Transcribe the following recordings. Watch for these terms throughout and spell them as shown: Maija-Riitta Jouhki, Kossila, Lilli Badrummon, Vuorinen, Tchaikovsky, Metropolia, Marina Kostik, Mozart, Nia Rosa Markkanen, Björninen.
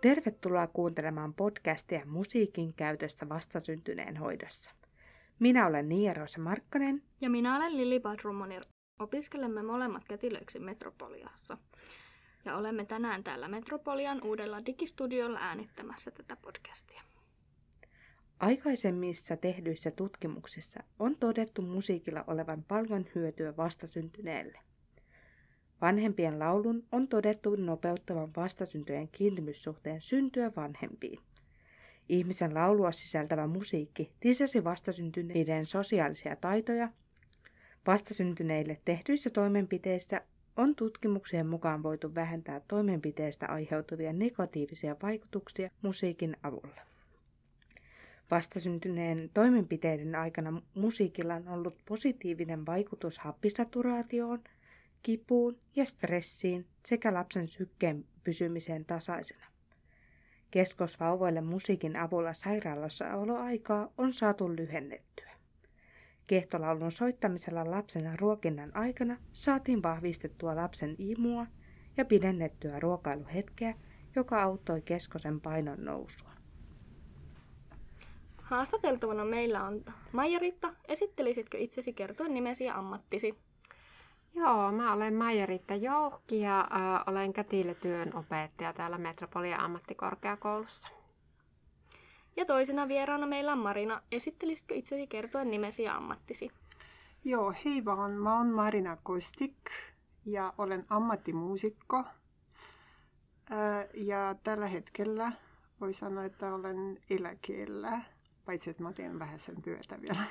Tervetuloa kuuntelemaan podcastia musiikin käytöstä vastasyntyneen hoidossa. Minä olen Nia Rosa Markkanen. Ja minä olen Lilli Badrummon. Opiskelemme molemmat kätilöiksi Metropoliassa. Ja olemme tänään täällä Metropolian uudella digistudiolla äänittämässä tätä podcastia. Aikaisemmissa tehdyissä tutkimuksissa on todettu musiikilla olevan paljon hyötyä vastasyntyneelle. Vanhempien laulun on todettu nopeuttavan vastasyntyneen kiintymyssuhteen syntyä vanhempiin. Ihmisen laulua sisältävä musiikki lisäsi vastasyntyneiden sosiaalisia taitoja. Vastasyntyneille tehdyissä toimenpiteissä on tutkimuksien mukaan voitu vähentää toimenpiteistä aiheutuvia negatiivisia vaikutuksia musiikin avulla. Vastasyntyneen toimenpiteiden aikana musiikilla on ollut positiivinen vaikutus happisaturaatioon, kipuun ja stressiin sekä lapsen sykkeen pysymiseen tasaisena. Keskosvauvoille musiikin avulla sairaalassaoloaikaa on saatu lyhennettyä. Kehtolaulun soittamisella lapsen ruokinnan aikana saatiin vahvistettua lapsen imua ja pidennettyä ruokailuhetkeä, joka auttoi keskosen painon nousua. Haastateltavana meillä on Maija-Riitta. Esittelisitkö itsesi, kertoen nimesi ja ammattisi? Joo, mä olen Maija-Riitta Jouhki ja olen kätilötyön opettaja täällä Metropolian ammattikorkeakoulussa. Ja toisena vieraana meillä on Marina. Esittelisitkö itsesi, kertoen nimesi ja ammattisi? Joo, hei vaan. Mä oon Marina Kostik ja olen ammattimuusikko. Ja tällä hetkellä voi sanoa, että olen eläkkeellä, paitsi että mä teen vähän sen työtä vielä.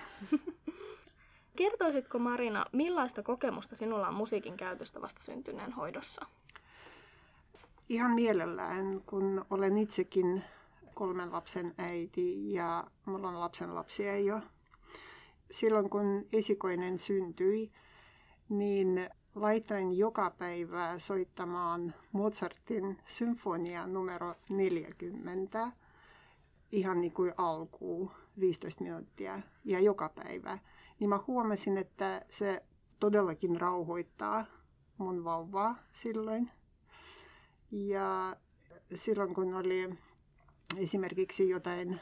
Kertoisitko, Marina, millaista kokemusta sinulla on musiikin käytöstä vastasyntyneen hoidossa? Ihan mielellään, kun olen itsekin 3 lapsen äiti ja minulla on lapsenlapsia jo. Silloin kun esikoinen syntyi, niin laitoin joka päivä soittamaan Mozartin symfonia numero 40, ihan niin kuin alkuun, 15 minuuttia ja joka päivä. Niin mä huomasin, että se todellakin rauhoittaa mun vauvaa silloin. Ja silloin kun oli esimerkiksi jotain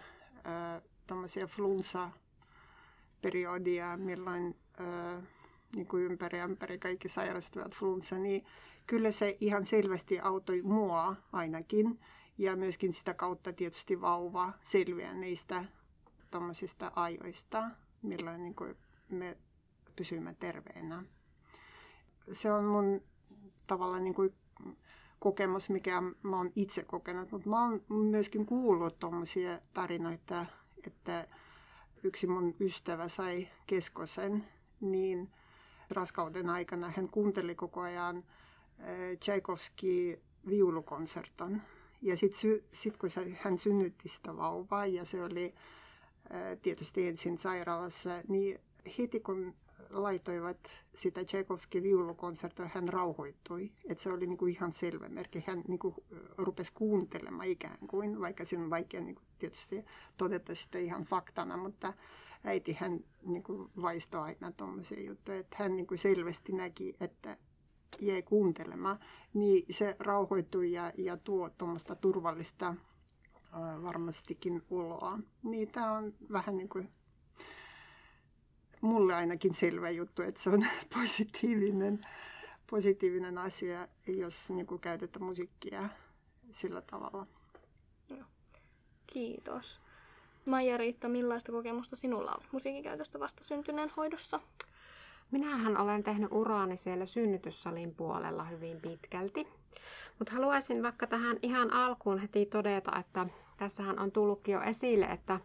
tommosia flunssa-periodia, milloin niin kuin ympäri kaikki sairastuvat flunssa, niin kyllä se ihan selvästi auttoi mua ainakin. Ja myöskin sitä kautta tietysti vauva selviää niistä tommosista ajoista, milloin niin kuin me pysymme terveenä. Se on mun tavallaan niin kuin kokemus, mikä mä oon itse kokenut, mutta mä oon myöskin kuullut tommosia tarinoita, että yksi mun ystävä sai keskosen, niin raskauden aikana hän kuunteli koko ajan Tchaikovsky viulukonserton. Ja sit kun hän synnytti sitä vauvaa ja se oli tietysti ensin sairaalassa, niin heti kun laitoivat sitä Tchaikovsky viulukonsertoa, hän rauhoittui. Et se oli niinku ihan selvä merkki. Hän niinku rupesi kuuntelemaan ikään kuin, vaikka siinä on vaikea niinku tietysti todeta sitä ihan faktana, mutta äiti hän niinku vaistoi aina tuommoisia juttuja. Et hän niinku selvästi näki, että jäi kuuntelemaan, niin se rauhoittui ja tuo tuommoista turvallista varmastikin oloa. Niin tämä on vähän niin kuin mulle ainakin selvä juttu, että se on positiivinen asia, jos niin kuin käytetään musiikkia sillä tavalla. No, kiitos. Maija-Riitta, millaista kokemusta sinulla on musiikin käytöstä vastasyntyneen hoidossa? Minähän olen tehnyt uraani siellä synnytyssalin puolella hyvin pitkälti. Mutta haluaisin vaikka tähän ihan alkuun heti todeta, että tässähän on tullutkin jo esille, että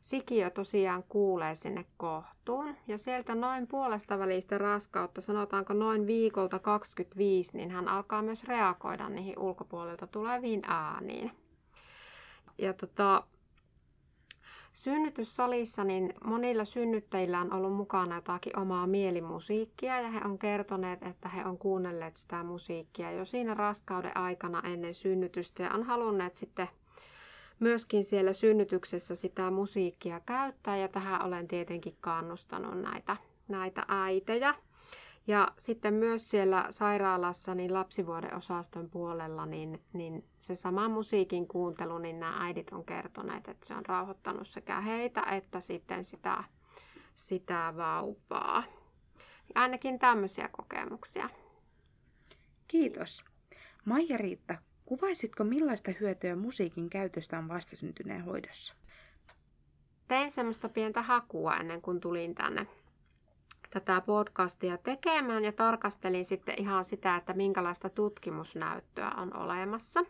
sikiö tosiaan kuulee sinne kohtuun. Ja sieltä noin puolesta välistä raskautta, sanotaanko noin viikolta 25, niin hän alkaa myös reagoida niihin ulkopuolelta tuleviin ääniin. Ja synnytyssalissa niin monilla synnyttäjillä on ollut mukana jotakin omaa mielimusiikkia ja he on kertoneet, että he on kuunnelleet sitä musiikkia jo siinä raskauden aikana ennen synnytystä ja on halunneet sitten myöskin siellä synnytyksessä sitä musiikkia käyttää ja tähän olen tietenkin kannustanut näitä äitejä. Ja sitten myös siellä sairaalassa niin lapsivuodeosaston puolella niin se sama musiikin kuuntelu, niin nämä äidit on kertoneet, että se on rauhoittanut sekä heitä että sitten sitä vauvaa. Ainakin tämmöisiä kokemuksia. Kiitos. Maija-Riitta, kuvaisitko millaista hyötyä musiikin käytöstä on vastasyntyneen hoidossa? Tein semmoista pientä hakua ennen kuin tulin tänne tätä podcastia tekemään ja tarkastelin sitten ihan sitä, että minkälaista tutkimusnäyttöä on olemassa.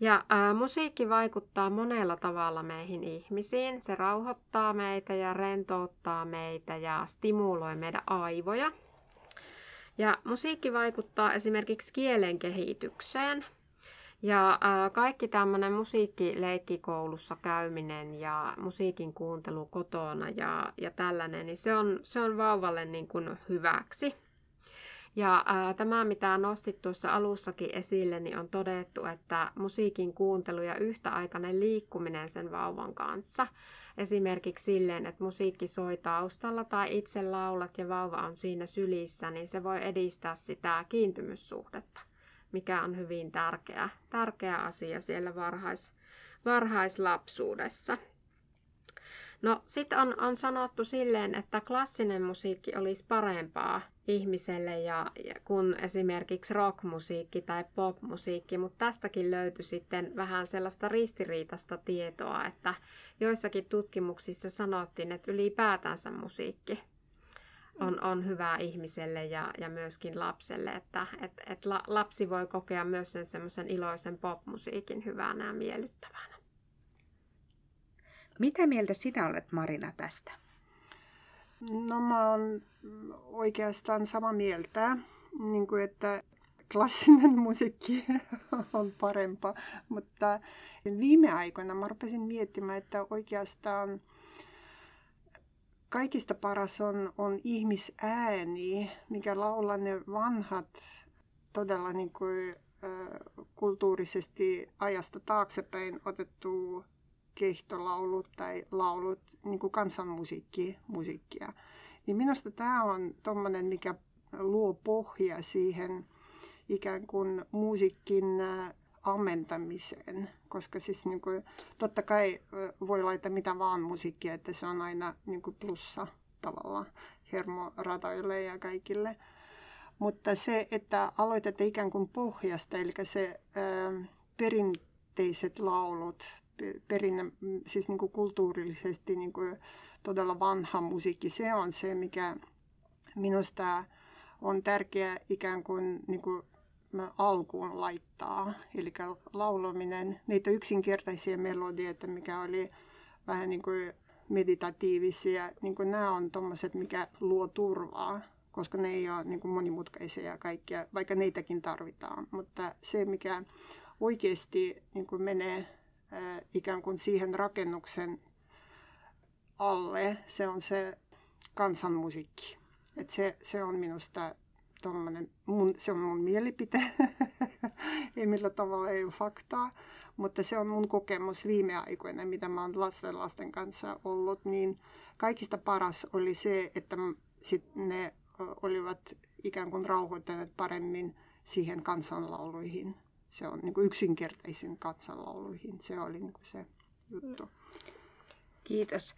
Ja musiikki vaikuttaa monella tavalla meihin ihmisiin. Se rauhoittaa meitä ja rentouttaa meitä ja stimuloi meidän aivoja. Ja musiikki vaikuttaa esimerkiksi kielen kehitykseen. Ja kaikki tämmöinen musiikkileikki koulussa käyminen ja musiikin kuuntelu kotona ja tällainen, niin se on vauvalle niin kuin hyväksi. Ja tämä, mitä nostit tuossa alussakin esille, niin on todettu, että musiikin kuuntelu ja yhtäaikainen liikkuminen sen vauvan kanssa. Esimerkiksi silleen, että musiikki soi taustalla tai itse laulat ja vauva on siinä sylissä, niin se voi edistää sitä kiintymyssuhdetta, mikä on hyvin tärkeä asia siellä varhaislapsuudessa. No, sitten on sanottu silleen, että klassinen musiikki olisi parempaa ihmiselle ja kuin esimerkiksi rockmusiikki tai popmusiikki, mutta tästäkin löytyi sitten vähän sellaista ristiriitaista tietoa, että joissakin tutkimuksissa sanottiin, että ylipäätänsä musiikki on hyvä ihmiselle ja myöskin lapselle, että lapsi voi kokea myös sen semmoisen iloisen popmusiikin hyvänä ja miellyttävänä. Mitä mieltä sinä olet, Marina, tästä? No mä oon oikeastaan samaa mieltä, niin kuin että klassinen musiikki on parempaa, mutta viime aikoina mä rupesin miettimään, että oikeastaan kaikista paras on ihmisääni, mikä laulaa ne vanhat todella niin kuin, kulttuurisesti ajasta taaksepäin otettu kehtolaulut tai laulut, niin kuin kansanmusiikkia. Niin minusta tämä on tommoinen, mikä luo pohja siihen ikään kuin musiikin ammentamiseen, koska siis niin kuin, totta kai voi laittaa mitä vaan musiikkia, että se on aina niin kuin plussa tavalla hermoradoille ja kaikille. Mutta se, että aloitat ikään kuin pohjasta, eli se perinteiset laulut, siis niin kuin kulttuurillisesti niin kuin todella vanha musiikki, se on se, mikä minusta on tärkeä ikään kuin, alkuun laittaa. Eli laulaminen, niitä yksinkertaisia melodioita, mikä oli vähän niin kuin meditatiivisia, niin kuin nämä on tommoset, mikä luo turvaa, koska ne ei ole niin kuin monimutkaisia kaikkia, vaikka neitäkin tarvitaan. Mutta se, mikä oikeasti niin kuin menee ikään kuin siihen rakennuksen alle, se on se kansanmusiikki. Et se on minusta tommonen, se on mun mielipite, ei millään tavalla ei ole faktaa, mutta se on mun kokemus viime aikoina, mitä mä oon lasten kanssa ollut, niin kaikista paras oli se, että sit ne olivat ikään kuin rauhoittaneet paremmin siihen kansanlauluihin. Se on niin kuin yksinkertaisin kansanlauluihin. Se oli niin kuin se juttu. Kiitos.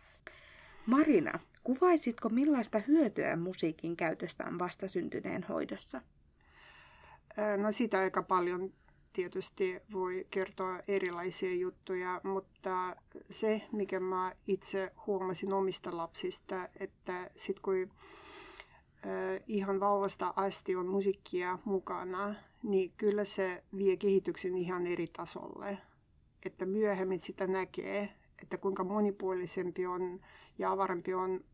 Marina, kuvaisitko millaista hyötyä musiikin käytöstä on vastasyntyneen hoidossa? No siitä aika paljon tietysti voi kertoa erilaisia juttuja, mutta se, mikä mä itse huomasin omista lapsista, että sit kun ihan vauvasta asti on musiikkia mukana, niin kyllä se vie kehityksen ihan eri tasolle. Että myöhemmin sitä näkee, että kuinka monipuolisempi on ja avarampi on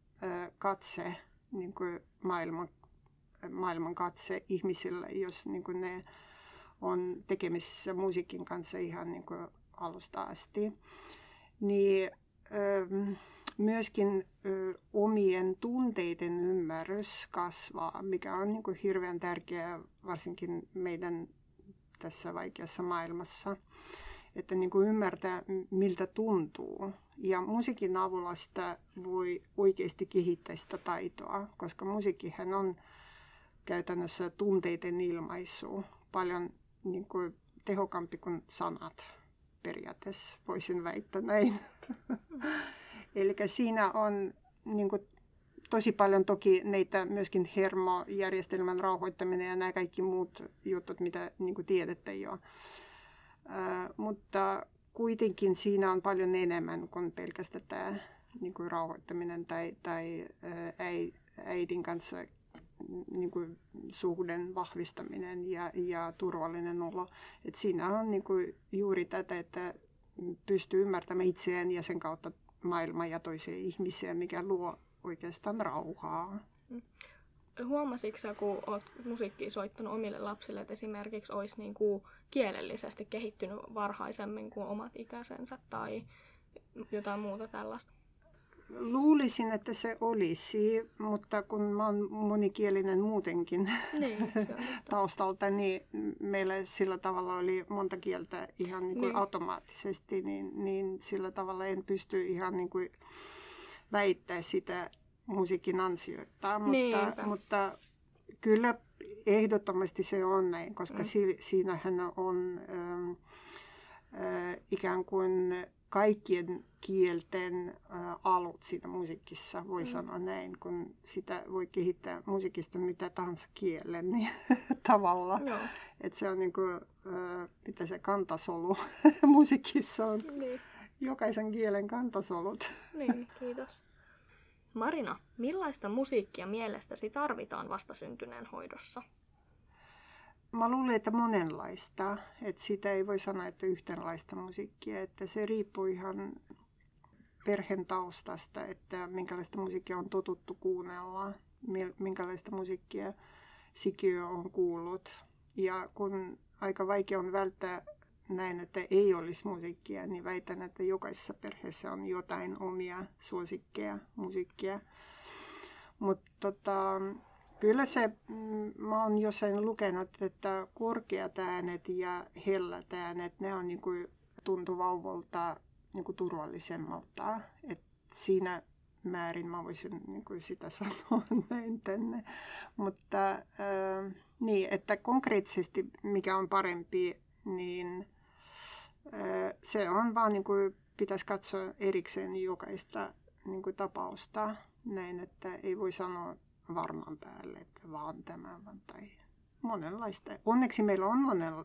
katse, niin kuin maailman katse ihmisillä, jos niin kuin ne on tekemisissä musiikin kanssa ihan niin kuin alusta asti. Niin myöskin omien tunteiden ymmärrys kasvaa, mikä on niin kuin hirveän tärkeää varsinkin meidän tässä vaikeassa maailmassa, että niin kuin ymmärtää miltä tuntuu. Ja musiikin avulla sitä voi oikeasti kehittää sitä taitoa, koska musiikkihän on käytännössä tunteiden ilmaisuun. Paljon niin kuin tehokkaampi kuin sanat periaatteessa, voisin väittää näin. Eli siinä on niin kuin tosi paljon toki näitä myöskin hermojärjestelmän rauhoittaminen ja nämä kaikki muut jutut, mitä niin kuin tiedätte jo. Mutta kuitenkin siinä on paljon enemmän kuin pelkästään tämä niin kuin rauhoittaminen tai äidin kanssa niin kuin suhden vahvistaminen ja turvallinen olo. Et siinä on niin kuin juuri tätä, että pystyy ymmärtämään itseään ja sen kautta maailmaa ja toisia ihmisiä, mikä luo oikeastaan rauhaa. Huomasitko sä, kun olet musiikkia soittanut omille lapsille, että esimerkiksi olisi niin kuin kielellisesti kehittynyt varhaisemmin kuin omat ikäisensä tai jotain muuta tällaista? Luulisin, että se olisi, mutta kun mä oon monikielinen muutenkin niin, taustalta, niin meillä sillä tavalla oli monta kieltä ihan niin kuin niin automaattisesti, niin sillä tavalla en pysty ihan niin kuin väittää sitä musiikin ansioittaa, mutta kyllä ehdottomasti se on näin, koska siinähän on ikään kuin kaikkien kielten alut siinä musiikissa, voi sanoa näin, kun sitä voi kehittää musiikista mitä tahansa kielen niin, tavalla. No. Et se on niin kuin, mitä se kantasolu musiikissa on, niin. Jokaisen kielen kantasolut. Niin, kiitos. Marina, millaista musiikkia mielestäsi tarvitaan vastasyntyneen hoidossa? Mä luulen, että monenlaista. Että sitä ei voi sanoa, että yhdenlaista musiikkia. Että se riippuu ihan perheen taustasta, että minkälaista musiikkia on totuttu kuunnella, minkälaista musiikkia sikiö on kuullut. Ja kun aika vaikea on välttää näin, että ei olisi musiikkia, niin väitän, että jokaisessa perheessä on jotain omia suosikkeja, musiikkia. Mutta kyllä se, mä oon jossain lukenut, että korkeat äänet ja hellät äänet, ne on niinku, tuntuu vauvolta niinku, turvallisemmalta. Et siinä määrin mä voisin niinku, sitä sanoa näin tänne. Mutta niin, että konkreettisesti mikä on parempi, niin se on vaan niinku, pitäisi katsoa erikseen jokaista niinku, tapausta näin, että ei voi sanoa varman päälle, että vaan tämä tai monenlaista. Onneksi meillä on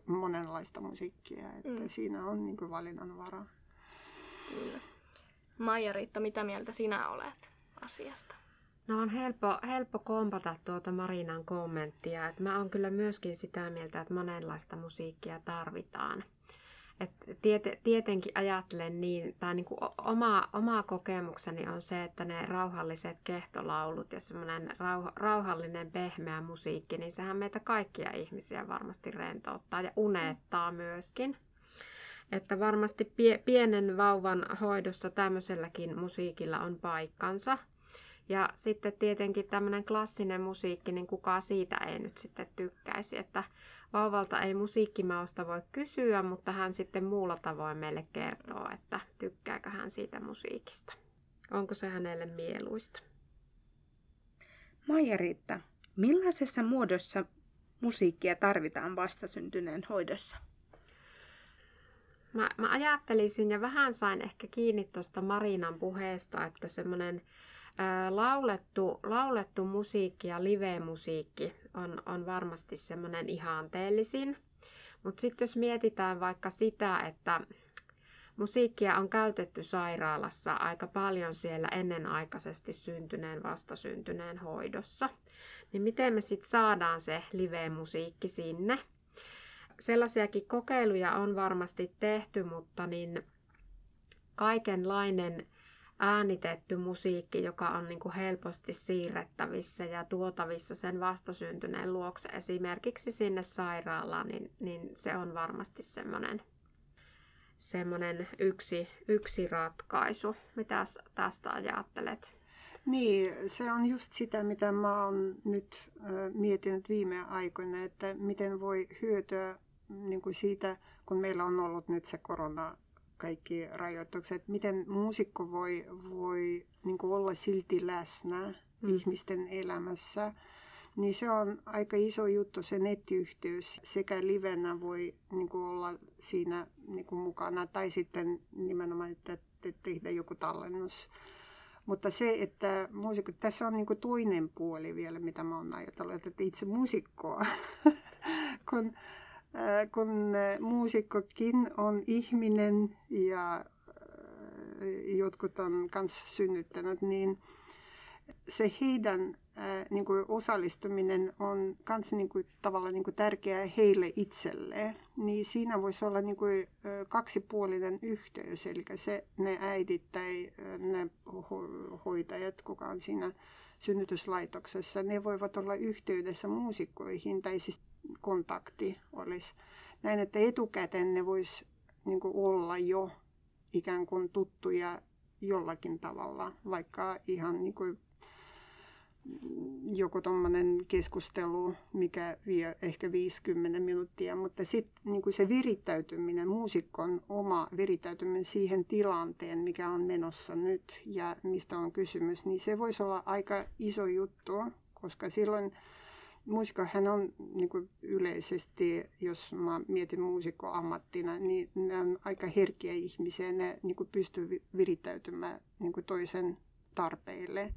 monenlaista musiikkia, että siinä on niin kuin valinnanvaraa. Kyllä. Maija-Riitta, mitä mieltä sinä olet asiasta? No on helppo kompata tuota Marinan kommenttia. Et mä oon kyllä myöskin sitä mieltä, että monenlaista musiikkia tarvitaan. Et tietenkin ajattelen niin, tai niin kuin oma kokemukseni on se, että ne rauhalliset kehtolaulut ja semmoinen rauhallinen pehmeä musiikki, niin sehän meitä kaikkia ihmisiä varmasti rentouttaa ja unettaa myöskin. Että varmasti pienen vauvan hoidossa tämmöiselläkin musiikilla on paikkansa. Ja sitten tietenkin tämmöinen klassinen musiikki, niin kukaan siitä ei nyt sitten tykkäisi, että vauvalta ei musiikkimausta voi kysyä, mutta hän sitten muulla tavoin meille kertoo, että tykkääkö hän siitä musiikista. Onko se hänelle mieluista? Maija-Riitta, millaisessa muodossa musiikkia tarvitaan vastasyntyneen hoidossa? Mä ajattelisin ja vähän sain ehkä kiinni tuosta Marinan puheesta, että semmoinen laulettu musiikki ja live-musiikki on varmasti semmoinen ihanteellisin. Mutta sitten jos mietitään vaikka sitä, että musiikkia on käytetty sairaalassa aika paljon siellä ennenaikaisesti syntyneen vastasyntyneen hoidossa, niin miten me sitten saadaan se live-musiikki sinne? Sellaisiakin kokeiluja on varmasti tehty, mutta niin kaikenlainen äänitetty musiikki, joka on niin kuin helposti siirrettävissä ja tuotavissa sen vastasyntyneen luokse esimerkiksi sinne sairaalaan, niin se on varmasti semmoinen yksi ratkaisu. Mitä tästä ajattelet? Niin, se on just sitä, mitä mä oon nyt miettinyt viime aikoina, että miten voi hyötyä niin kuin siitä, kun meillä on ollut nyt se korona, kaikki rajoitukset, miten muusikko voi niin kuin olla silti läsnä ihmisten elämässä niin se on aika iso juttu se nettiyhteys. Sekä livenä voi niin kuin olla siinä niin kuin mukana tai sitten nimenomaan, että tehdä joku tallennus. Mutta se, että muusikot, tässä on niin kuin toinen puoli vielä, mitä mä oon ajatellut, että itse muusikkoa, kun muusikkokin on ihminen ja jotkut on kanssa synnyttänyt, niin se heidän niin kuin osallistuminen on kans niin kuin tavallaan niin kuin tärkeää heille itselleen. Niin siinä voisi olla niin kuin kaksipuolinen yhteys, eli se, ne äidit tai ne hoitajat, kuka on siinä synnytyslaitoksessa, ne voivat olla yhteydessä muusikkoihin, tai siis kontakti olisi. Näin, että etukäteen ne voisi niin kuin olla jo ikään kuin tuttuja jollakin tavalla, vaikka ihan niin kuin joku tommoinen keskustelu, mikä vie ehkä 50 minuuttia, mutta sitten niin kuin se virittäytyminen, muusikon oma virittäytyminen siihen tilanteen, mikä on menossa nyt ja mistä on kysymys, niin se voisi olla aika iso juttu, koska silloin muusikkohan on niin kuin yleisesti, jos mä mietin muusikkoammattina, niin ne on aika herkkiä ihmisiä, ne niin kuin pystyy virittäytymään niin kuin toisen tarpeille.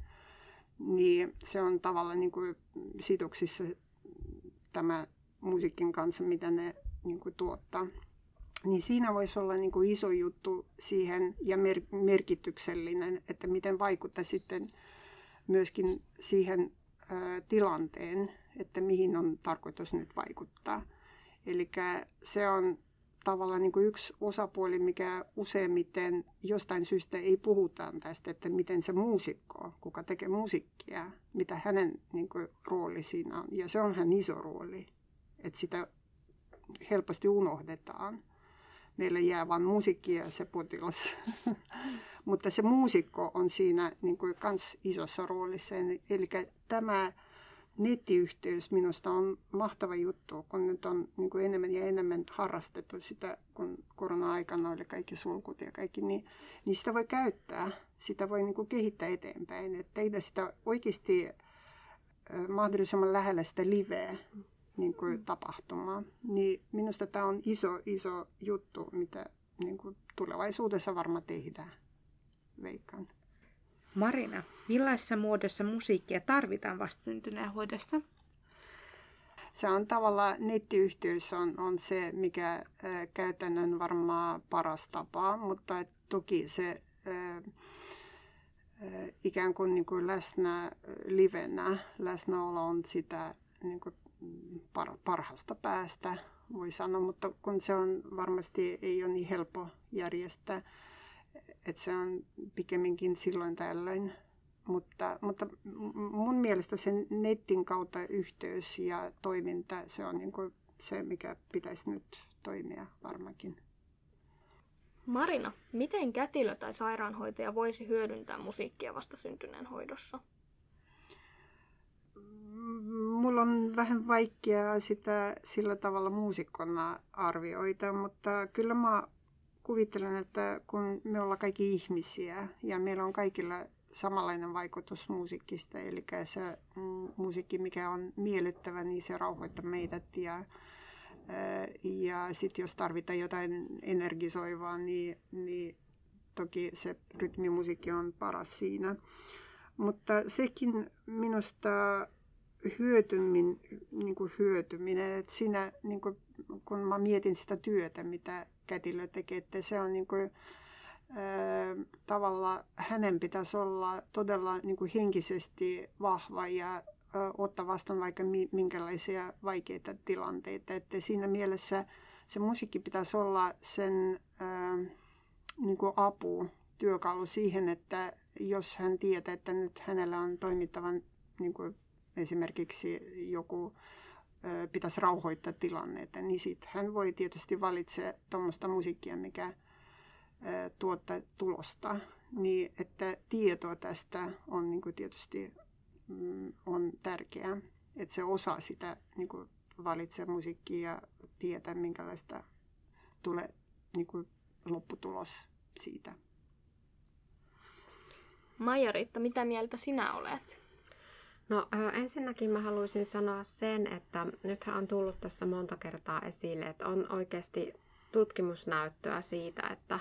Niin se on tavallaan niin kuin sidoksissa tämä musiikin kanssa, mitä ne niin kuin tuottaa. Niin siinä voisi olla niin kuin iso juttu siihen ja merkityksellinen, että miten vaikuttaa sitten myöskin siihen tilanteen, että mihin on tarkoitus nyt vaikuttaa. Eli se on tavallaan niin kuin yksi osapuoli, mikä useimmiten jostain syystä ei puhutaan tästä, että miten se muusikko, kuka tekee musiikkia, mitä hänen niin kuin rooli siinä on. Ja se onhan iso rooli, että sitä helposti unohdetaan. Meillä jää vain musiikkia ja se potilas. Mutta se muusikko on siinä niin kuin kans isossa roolissa. Eli tämä nettiyhteys minusta on mahtava juttu, kun nyt on niin kuin enemmän ja enemmän harrastettu sitä, kun korona-aikana oli kaikki sulkut ja kaikki, niin sitä voi käyttää, sitä voi niin kuin kehittää eteenpäin, että tehdä sitä oikeasti mahdollisimman lähellä sitä liveä niin kuin tapahtumaa. Niin minusta tämä on iso juttu, mitä niin kuin tulevaisuudessa varmaan tehdään, veikkaan. Marina, millaisessa muodossa musiikkia tarvitaan vastasyntyneen hoidossa? Se on tavallaan, nettiyhteys on se, mikä käytännön varmaan paras tapa, mutta toki se ikään kuin, niin kuin läsnä livenä, läsnäolo on sitä niin kuin parhaasta päästä, voi sanoa, mutta kun se on varmasti ei ole niin helppo järjestää. Että se on pikemminkin silloin tällöin, mutta mun mielestä sen netin kautta yhteys ja toiminta, se on niin kuin se, mikä pitäisi nyt toimia varmaankin. Marina, miten kätilö tai sairaanhoitaja voisi hyödyntää musiikkia vastasyntyneen hoidossa? Mulla on vähän vaikeaa sitä sillä tavalla muusikkona arvioida, mutta kyllä mä kuvittelen, että kun me ollaan kaikki ihmisiä ja meillä on kaikilla samanlainen vaikutus musiikista, eli se musiikki, mikä on miellyttävä, niin se rauhoittaa meidät. Ja sitten jos tarvitaan jotain energisoivaa, niin toki se rytmimusiikki on paras siinä. Mutta sekin minusta hyötyminen, että siinä, niin kuin, kun mä mietin sitä työtä, mitä kätilö tekee, että se on niin kuin, tavallaan hänen pitäisi olla todella niin kuin henkisesti vahva ja ottaa vastaan vaikka minkälaisia vaikeita tilanteita. Että siinä mielessä se musiikki pitäisi olla sen niin kuin apu, työkalu siihen, että jos hän tietää, että nyt hänellä on toimittavan niin kuin esimerkiksi joku pitäisi rauhoittaa tilanneita, niin sitten hän voi tietysti valitsee tuommoista musiikkia, mikä tuottaa tulosta. Niin, että tietoa tästä on niin kuin tietysti on tärkeää, että se osaa sitä niin kuin valitsee musiikkia ja tietää, minkälaista tulee niin kuin lopputulos siitä. Maija-Riitta, mitä mieltä sinä olet? No ensinnäkin mä haluaisin sanoa sen, että nythän on tullut tässä monta kertaa esille, että on oikeasti tutkimusnäyttöä siitä, että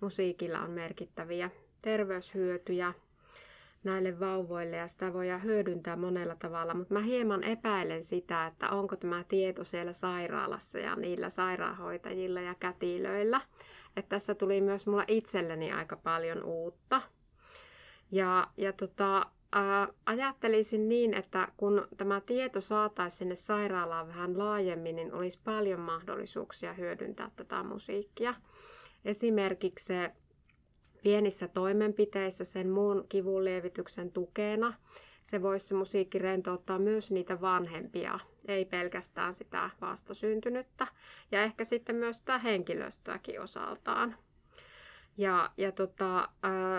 musiikilla on merkittäviä terveyshyötyjä näille vauvoille ja sitä voidaan hyödyntää monella tavalla, mutta mä hieman epäilen sitä, että onko tämä tieto siellä sairaalassa ja niillä sairaanhoitajilla ja kätilöillä. Että tässä tuli myös mulla itselleni aika paljon uutta. Ajattelisin niin, että kun tämä tieto saataisiin sinne sairaalaan vähän laajemmin, niin olisi paljon mahdollisuuksia hyödyntää tätä musiikkia. Esimerkiksi pienissä toimenpiteissä sen muun kivunlievityksen tukena se voisi se musiikki rentouttaa myös niitä vanhempia, ei pelkästään sitä vastasyntynyttä ja ehkä sitten myös sitä henkilöstöäkin osaltaan.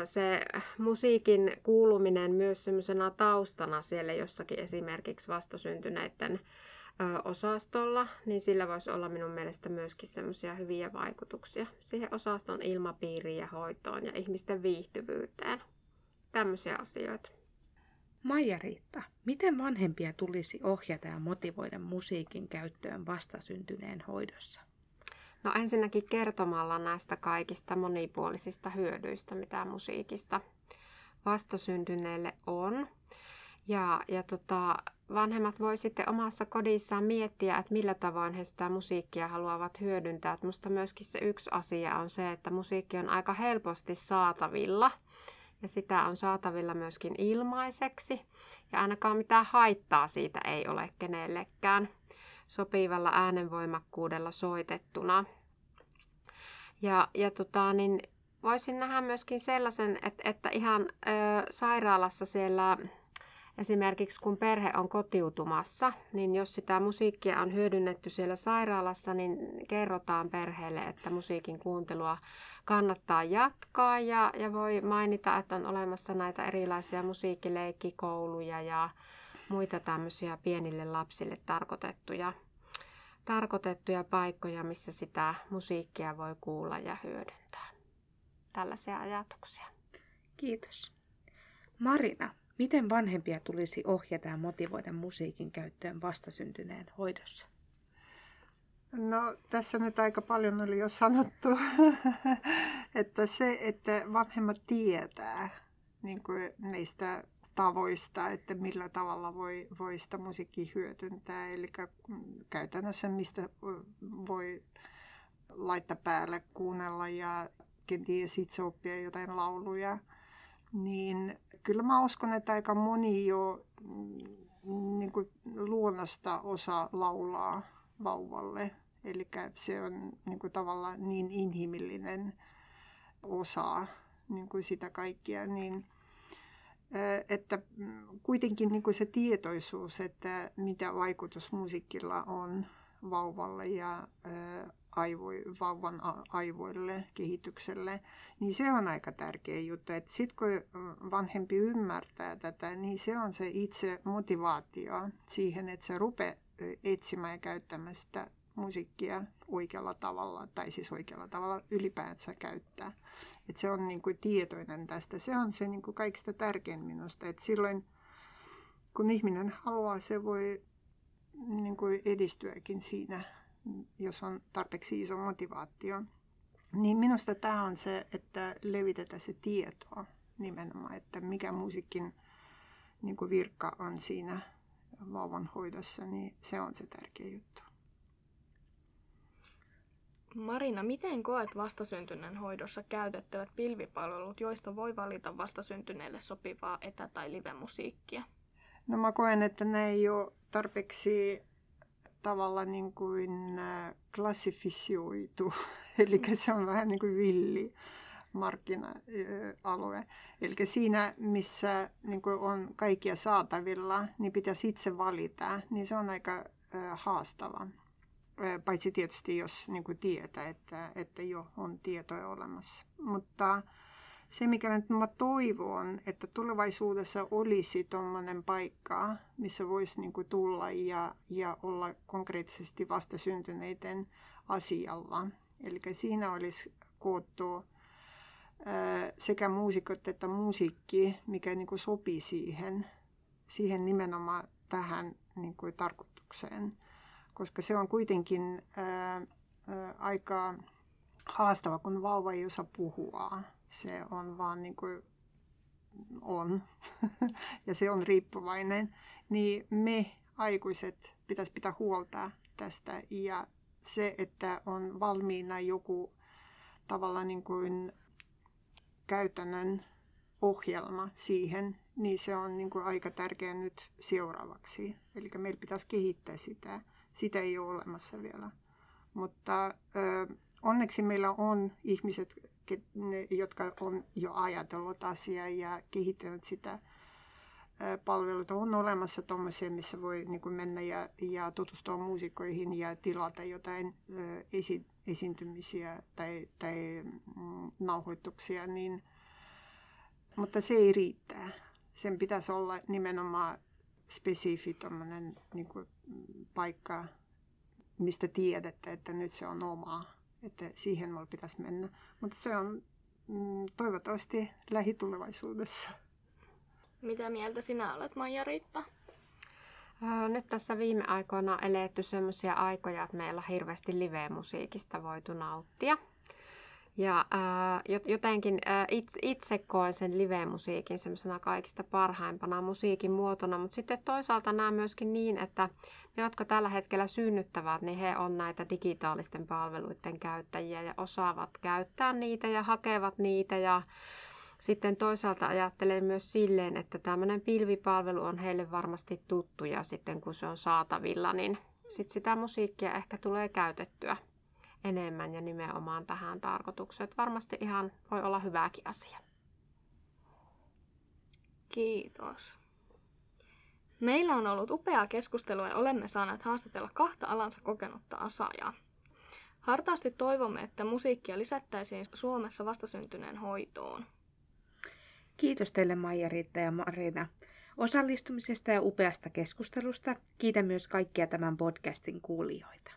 Se musiikin kuuluminen myös semmoisena taustana siellä jossakin esimerkiksi vastasyntyneiden osastolla, niin sillä voisi olla minun mielestä myöskin semmoisia hyviä vaikutuksia siihen osaston ilmapiiriin ja hoitoon ja ihmisten viihtyvyyteen. Tämmöisiä asioita. Maija-Riitta, miten vanhempia tulisi ohjata ja motivoida musiikin käyttöön vastasyntyneen hoidossa? No ensinnäkin kertomalla näistä kaikista monipuolisista hyödyistä, mitä musiikista vastasyntyneelle on. Vanhemmat voi sitten omassa kodissaan miettiä, että millä tavoin he sitä musiikkia haluavat hyödyntää. Et musta myöskin se yksi asia on se, että musiikki on aika helposti saatavilla. Ja sitä on saatavilla myöskin ilmaiseksi. Ja ainakaan mitään haittaa siitä ei ole kenellekään sopivalla äänenvoimakkuudella soitettuna. Voisin nähdä myöskin sellaisen, että ihan sairaalassa siellä esimerkiksi kun perhe on kotiutumassa, niin jos sitä musiikkia on hyödynnetty siellä sairaalassa, niin kerrotaan perheelle, että musiikin kuuntelua kannattaa jatkaa ja voi mainita, että on olemassa näitä erilaisia musiikkileikkikouluja ja muita tämmöisiä pienille lapsille tarkoitettuja paikkoja, missä sitä musiikkia voi kuulla ja hyödyntää. Tällaisia ajatuksia. Kiitos. Marina, miten vanhempia tulisi ohjata ja motivoida musiikin käyttöön vastasyntyneen hoidossa? No tässä nyt aika paljon oli jo sanottu, että se, että vanhemmat tietää niin kuin niistä tavoista, että millä tavalla voi sitä musiikkia hyödyntää. Eli käytännössä mistä voi laittaa päälle, kuunnella ja kenties itse oppia jotain lauluja. Niin kyllä mä uskon, että aika moni jo niin kuin luonnosta osa laulaa vauvalle. Eli se on niin kuin tavallaan niin inhimillinen osa niin kuin sitä kaikkia. Niin että kuitenkin niin kuin se tietoisuus, että mitä vaikutus musiikilla on vauvalle ja vauvan aivoille, kehitykselle, niin se on aika tärkeä juttu. Sitten kun vanhempi ymmärtää tätä, niin se on se itse motivaatio siihen, että se rupeaa etsimään ja käyttämään sitä musiikkia oikealla tavalla, tai siis oikealla tavalla ylipäänsä käyttää. Et se on niinku tietoinen tästä. Se on se niinku kaikista tärkein minusta. Et silloin, kun ihminen haluaa, se voi niinku edistyäkin siinä, jos on tarpeeksi iso motivaatio. Niin minusta tämä on se, että levitetään se tietoa nimenomaan, että mikä musiikin niinku virkka on siinä vauvan hoidossa, niin se on se tärkeä juttu. Marina, miten koet vastasyntyneen hoidossa käytettävät pilvipalvelut, joista voi valita vastasyntyneelle sopivaa etä- tai livemusiikkia? No mä koen, että ne ei ole tarpeeksi tavallaan niin kuin klassifisioitu, eli se on vähän niin kuin villi markkina-alue. Eli siinä, missä niin kuin on kaikkia saatavilla, niin pitäisi itse valita, niin se on aika haastava. Paitsi tietysti, jos niin kuin tietää, että jo on tietoja olemassa. Mutta se, mikä nyt mä toivon, että tulevaisuudessa olisi tuommoinen paikka, missä voisi niin kuin tulla ja olla konkreettisesti vastasyntyneiden asialla. Eli siinä olisi koottu sekä muusikot että musiikki, mikä niin kuin sopii siihen siihen nimenomaan tähän niin kuin tarkoitukseen, koska se on kuitenkin aika haastava, kun vauva ei osaa puhua. Se on vaan niin kuin on ja se on riippuvainen, niin me aikuiset pitäisi pitää huolta tästä ja se, että on valmiina joku tavallaan niin kuin käytännön ohjelma siihen, niin se on niin kuin aika tärkeä nyt seuraavaksi. Eli meillä pitäisi kehittää sitä. Sitä ei ole olemassa vielä. Mutta onneksi meillä on ihmiset, jotka on jo ajatellut asiaa ja kehittänyt sitä palveluita. On olemassa tuommoisia, missä voi niin kuin mennä ja tutustua muusikoihin ja tilata jotain esiintymisiä tai nauhoituksia. Niin, mutta se ei riittää. Sen pitäisi olla nimenomaan spesifi tommonen, niin kuin, paikka, mistä tiedätte, että nyt se on omaa. Että siihen minulla pitäisi mennä. Mutta se on toivottavasti lähitulevaisuudessa. Mitä mieltä sinä olet, Maija-Riitta? Nyt tässä viime aikoina on eletty sellaisia aikoja, että meillä on hirveästi live-musiikista voitu nauttia. Ja jotenkin itse koen sen live-musiikin semmoisena kaikista parhaimpana musiikin muotona, mutta sitten toisaalta näen myöskin niin, että ne, jotka tällä hetkellä synnyttävät, niin he on näitä digitaalisten palveluiden käyttäjiä ja osaavat käyttää niitä ja hakevat niitä. Ja sitten toisaalta ajattelen myös silleen, että tämmöinen pilvipalvelu on heille varmasti tuttu ja sitten kun se on saatavilla, niin sit sitä musiikkia ehkä tulee käytettyä enemmän ja nimenomaan tähän tarkoitukseen. Varmasti ihan voi olla hyväkin asia. Kiitos. Meillä on ollut upeaa keskustelua ja olemme saaneet haastatella kahta alansa kokenutta osaajaa. Hartaasti toivomme, että musiikkia lisättäisiin Suomessa vastasyntyneen hoitoon. Kiitos teille Maija-Riitta ja Marina osallistumisesta ja upeasta keskustelusta. Kiitän myös kaikkia tämän podcastin kuulijoita.